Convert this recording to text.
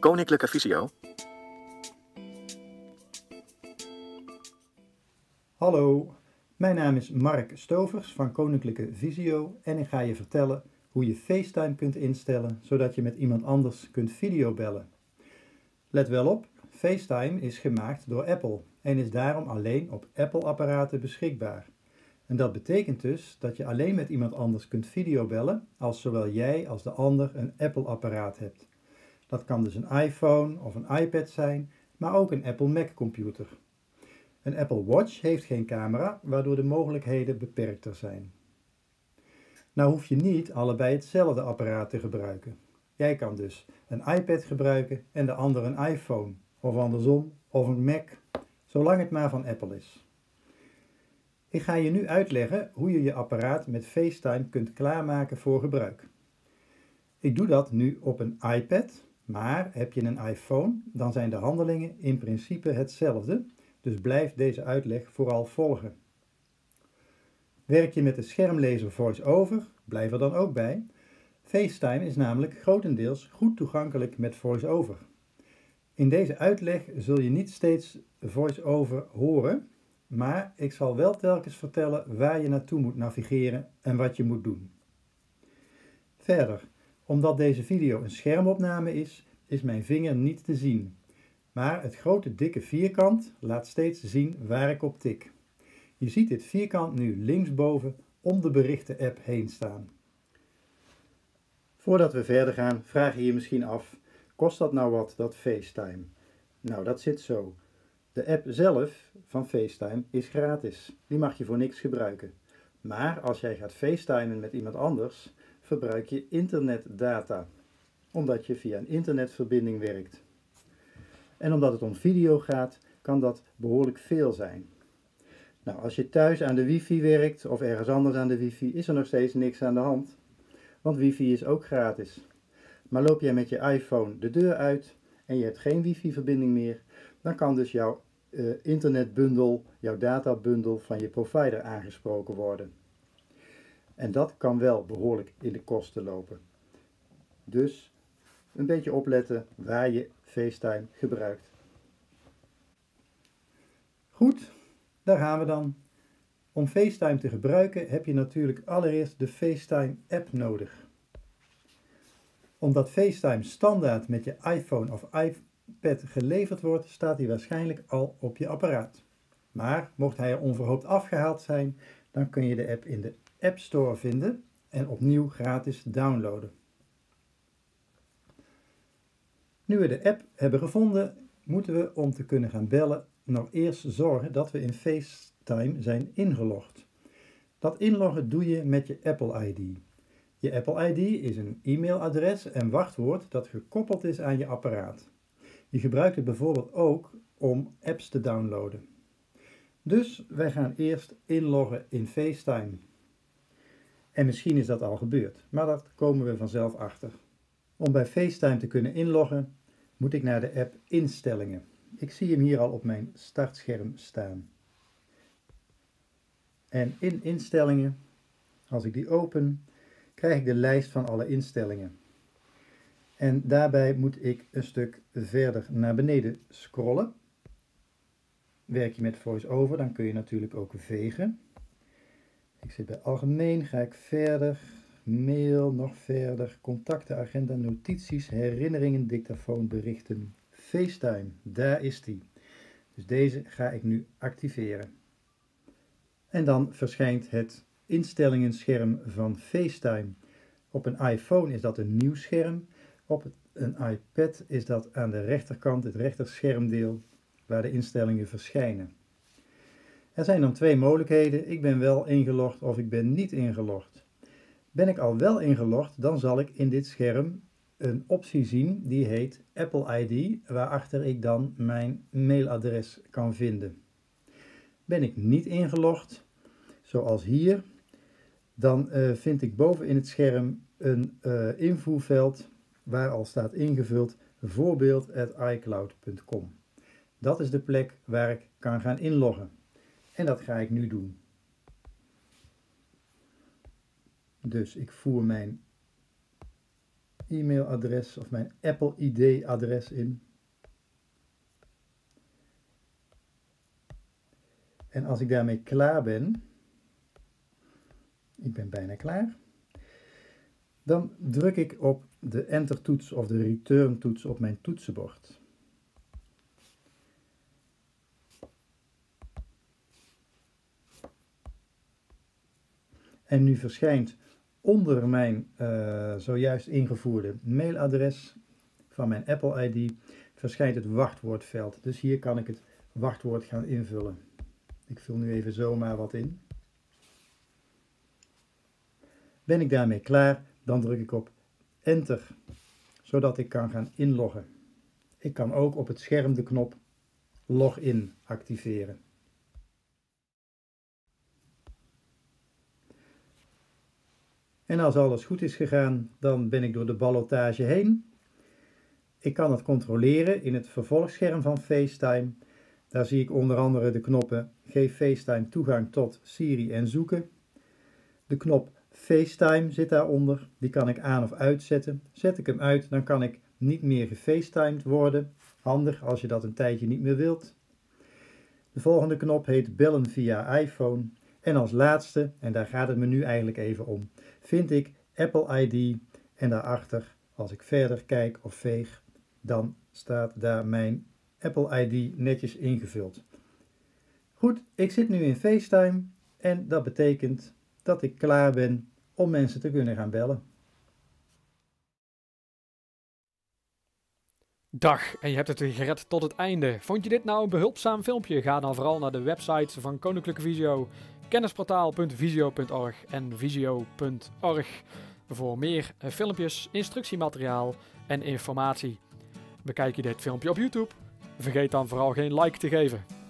Koninklijke Visio. Hallo, mijn naam is Mark Stovers van Koninklijke Visio en ik ga je vertellen hoe je FaceTime kunt instellen zodat je met iemand anders kunt videobellen. Let wel op, FaceTime is gemaakt door Apple en is daarom alleen op Apple-apparaten beschikbaar. En dat betekent dus dat je alleen met iemand anders kunt videobellen als zowel jij als de ander een Apple-apparaat hebt. Dat kan dus een iPhone of een iPad zijn, maar ook een Apple Mac-computer. Een Apple Watch heeft geen camera, waardoor de mogelijkheden beperkter zijn. Nou hoef je niet allebei hetzelfde apparaat te gebruiken. Jij kan dus een iPad gebruiken en de ander een iPhone, of andersom, of een Mac, zolang het maar van Apple is. Ik ga je nu uitleggen hoe je je apparaat met FaceTime kunt klaarmaken voor gebruik. Ik doe dat nu op een iPad, maar heb je een iPhone, dan zijn de handelingen in principe hetzelfde, dus blijf deze uitleg vooral volgen. Werk je met de schermlezer VoiceOver, blijf er dan ook bij. FaceTime is namelijk grotendeels goed toegankelijk met VoiceOver. In deze uitleg zul je niet steeds VoiceOver horen, maar ik zal wel telkens vertellen waar je naartoe moet navigeren en wat je moet doen. Verder, omdat deze video een schermopname is, is mijn vinger niet te zien. Maar het grote dikke vierkant laat steeds zien waar ik op tik. Je ziet dit vierkant nu linksboven om de berichten-app heen staan. Voordat we verder gaan, vraag je je misschien af, kost dat nou wat, dat FaceTime? Nou, dat zit zo. De app zelf van FaceTime is gratis, die mag je voor niks gebruiken. Maar als jij gaat FaceTimen met iemand anders, verbruik je internetdata, omdat je via een internetverbinding werkt. En omdat het om video gaat, kan dat behoorlijk veel zijn. Nou, als je thuis aan de wifi werkt of ergens anders aan de wifi, is er nog steeds niks aan de hand. Want wifi is ook gratis. Maar loop jij met je iPhone de deur uit en je hebt geen wifi-verbinding meer, dan kan dus jouw internetbundel, jouw databundel van je provider aangesproken worden. En dat kan wel behoorlijk in de kosten lopen. Dus een beetje opletten waar je FaceTime gebruikt. Goed, daar gaan we dan. Om FaceTime te gebruiken heb je natuurlijk allereerst de FaceTime-app nodig. Omdat FaceTime standaard met je iPhone of iPad geleverd wordt, staat hij waarschijnlijk al op je apparaat. Maar mocht hij er onverhoopt afgehaald zijn, dan kun je de app in de App Store vinden en opnieuw gratis downloaden. Nu we de app hebben gevonden, moeten we om te kunnen gaan bellen nog eerst zorgen dat we in FaceTime zijn ingelogd. Dat inloggen doe je met je Apple ID. Je Apple ID is een e-mailadres en wachtwoord dat gekoppeld is aan je apparaat. Je gebruikt het bijvoorbeeld ook om apps te downloaden. Dus wij gaan eerst inloggen in FaceTime. En misschien is dat al gebeurd, maar daar komen we vanzelf achter. Om bij FaceTime te kunnen inloggen, moet ik naar de app Instellingen. Ik zie hem hier al op mijn startscherm staan. En in Instellingen, als ik die open, krijg ik de lijst van alle instellingen. En daarbij moet ik een stuk verder naar beneden scrollen. Werk je met VoiceOver, dan kun je natuurlijk ook vegen. Ik zit bij Algemeen, ga ik verder, mail, nog verder, contacten, agenda, notities, herinneringen, dictafoon, berichten, FaceTime, daar is die. Dus deze ga ik nu activeren. En dan verschijnt het instellingenscherm van FaceTime. Op een iPhone is dat een nieuw scherm, op een iPad is dat aan de rechterkant, het rechterschermdeel, waar de instellingen verschijnen. Er zijn dan twee mogelijkheden, ik ben wel ingelogd of ik ben niet ingelogd. Ben ik al wel ingelogd, dan zal ik in dit scherm een optie zien die heet Apple ID, waarachter ik dan mijn mailadres kan vinden. Ben ik niet ingelogd, zoals hier, dan vind ik boven in het scherm een invoerveld waar al staat ingevuld voorbeeld@icloud.com. Dat is de plek waar ik kan gaan inloggen. En dat ga ik nu doen. Dus ik voer mijn e-mailadres of mijn Apple ID-adres in. En als ik daarmee klaar ben, ik ben bijna klaar, dan druk ik op de Enter-toets of de Return-toets op mijn toetsenbord. En nu verschijnt onder mijn zojuist ingevoerde mailadres van mijn Apple ID, verschijnt het wachtwoordveld. Dus hier kan ik het wachtwoord gaan invullen. Ik vul nu even zomaar wat in. Ben ik daarmee klaar, dan druk ik op Enter, zodat ik kan gaan inloggen. Ik kan ook op het scherm de knop Login activeren. En als alles goed is gegaan, dan ben ik door de ballotage heen. Ik kan het controleren in het vervolgscherm van FaceTime. Daar zie ik onder andere de knoppen Geef FaceTime toegang tot Siri en zoeken. De knop FaceTime zit daaronder, die kan ik aan of uitzetten. Zet ik hem uit, dan kan ik niet meer gefacetimed worden. Handig als je dat een tijdje niet meer wilt. De volgende knop heet Bellen via iPhone. En als laatste, en daar gaat het me nu eigenlijk even om, vind ik Apple ID en daarachter, als ik verder kijk of veeg, dan staat daar mijn Apple ID netjes ingevuld. Goed, ik zit nu in FaceTime en dat betekent dat ik klaar ben om mensen te kunnen gaan bellen. Dag, en je hebt het gered tot het einde. Vond je dit nou een behulpzaam filmpje? Ga dan vooral naar de websites van Koninklijke Visio, Kennisportaal.visio.org en visio.org voor meer filmpjes, instructiemateriaal en informatie. Bekijk je dit filmpje op YouTube? Vergeet dan vooral geen like te geven.